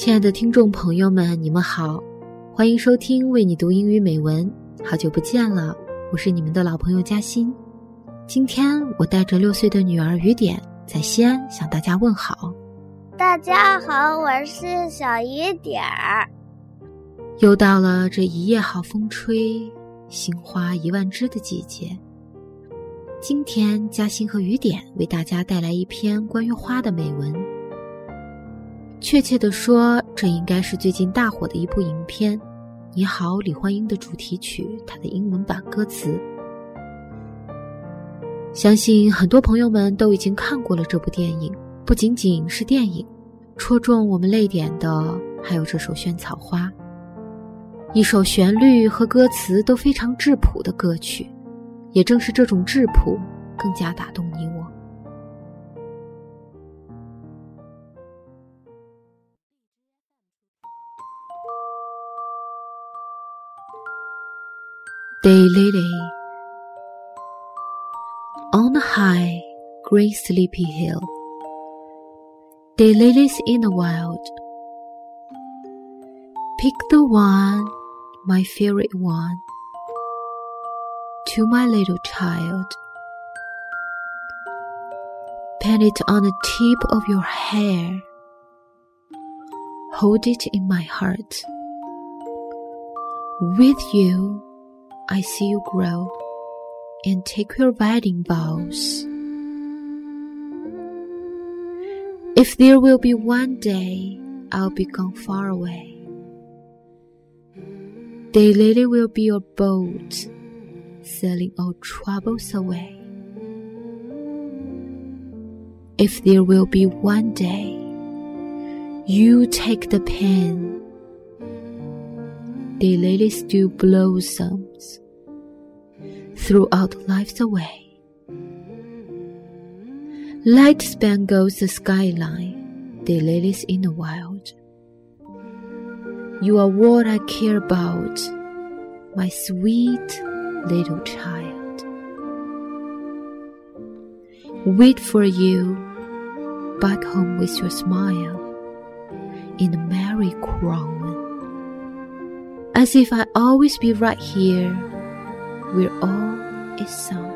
亲爱的听众朋友们，你们好，欢迎收听为你读英语美文，好久不见了，我是你们的老朋友嘉欣。今天我带着6岁的女儿雨点在西安向大家问好。大家好，我是小雨点儿。又到了这一夜好风吹，杏花10000枝的季节。今天嘉欣和雨点为大家带来一篇关于花的美文。确切地说，这应该是最近大火的一部影片《你好，李焕英》的主题曲，它的英文版歌词。相信很多朋友们都已经看过了这部电影，不仅仅是电影，戳中我们泪点的还有这首《萱草花》，一首旋律和歌词都非常质朴的歌曲，也正是这种质朴更加打动你我。Daylily, on a high, grey sleepy hill, Daylily's in the wild. Pick the one, my favorite one, to my little child. Pat it on the tip of your hair, hold it in my heart. With you,I see you grow and take your wedding vows. If there will be one day, I'll be gone far away. Daylily will be your boat, sailing all troubles away. If there will be one day, you take the pen.Daylily still blossoms throughout life's way. Light spangles the skyline, Daylily's in the wild. You are what I care about, my sweet little child. Wait for you, back home with your smile, in a merry crown.As if I always be right here, where all is sound.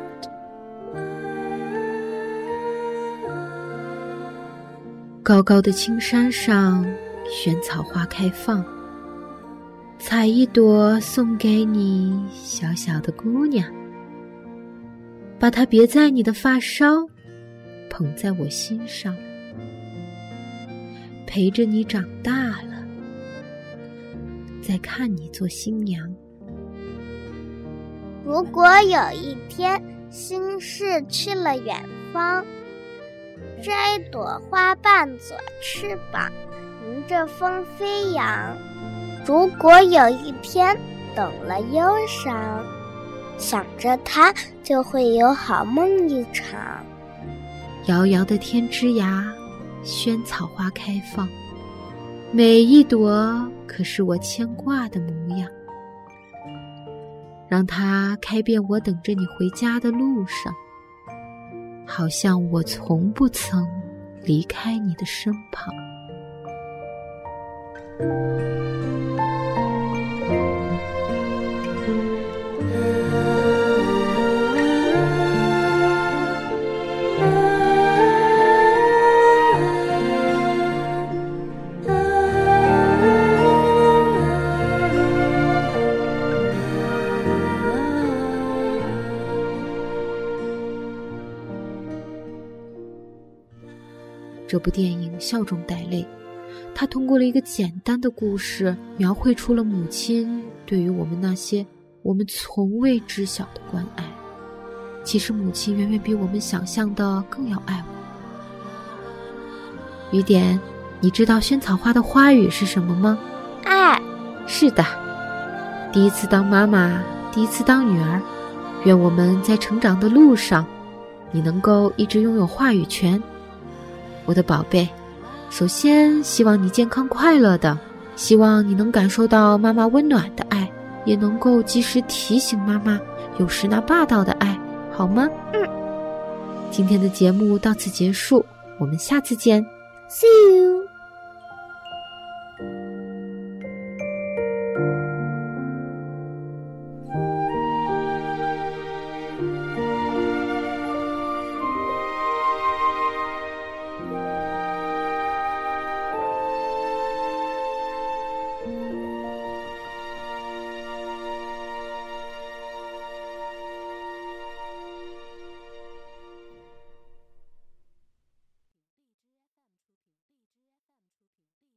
高高的青山上，萱草花开放，采一朵送给你，小小的姑娘，把它别在你的发梢，捧在我心上，陪着你长大了。在看你做新娘。如果有一天心事去了远方，摘朵花瓣做翅膀，迎着风飞扬。如果有一天懂了忧伤，想着它就会有好梦一场。遥遥的天之涯，萱草花开放，每一朵可是我牵挂的模样，让它开遍我等着你回家的路上，好像我从不曾离开你的身旁。这部电影笑中带泪，它通过了一个简单的故事，描绘出了母亲对于我们那些我们从未知晓的关爱。其实母亲远远比我们想象的更要爱我。雨点，你知道萱草花的花语是什么吗？爱。是的，第一次当妈妈，第一次当女儿，愿我们在成长的路上，你能够一直拥有话语权。我的宝贝，首先希望你健康快乐的，希望你能感受到妈妈温暖的爱，也能够及时提醒妈妈有时那霸道的爱，好吗？今天的节目到此结束，我们下次见。 See you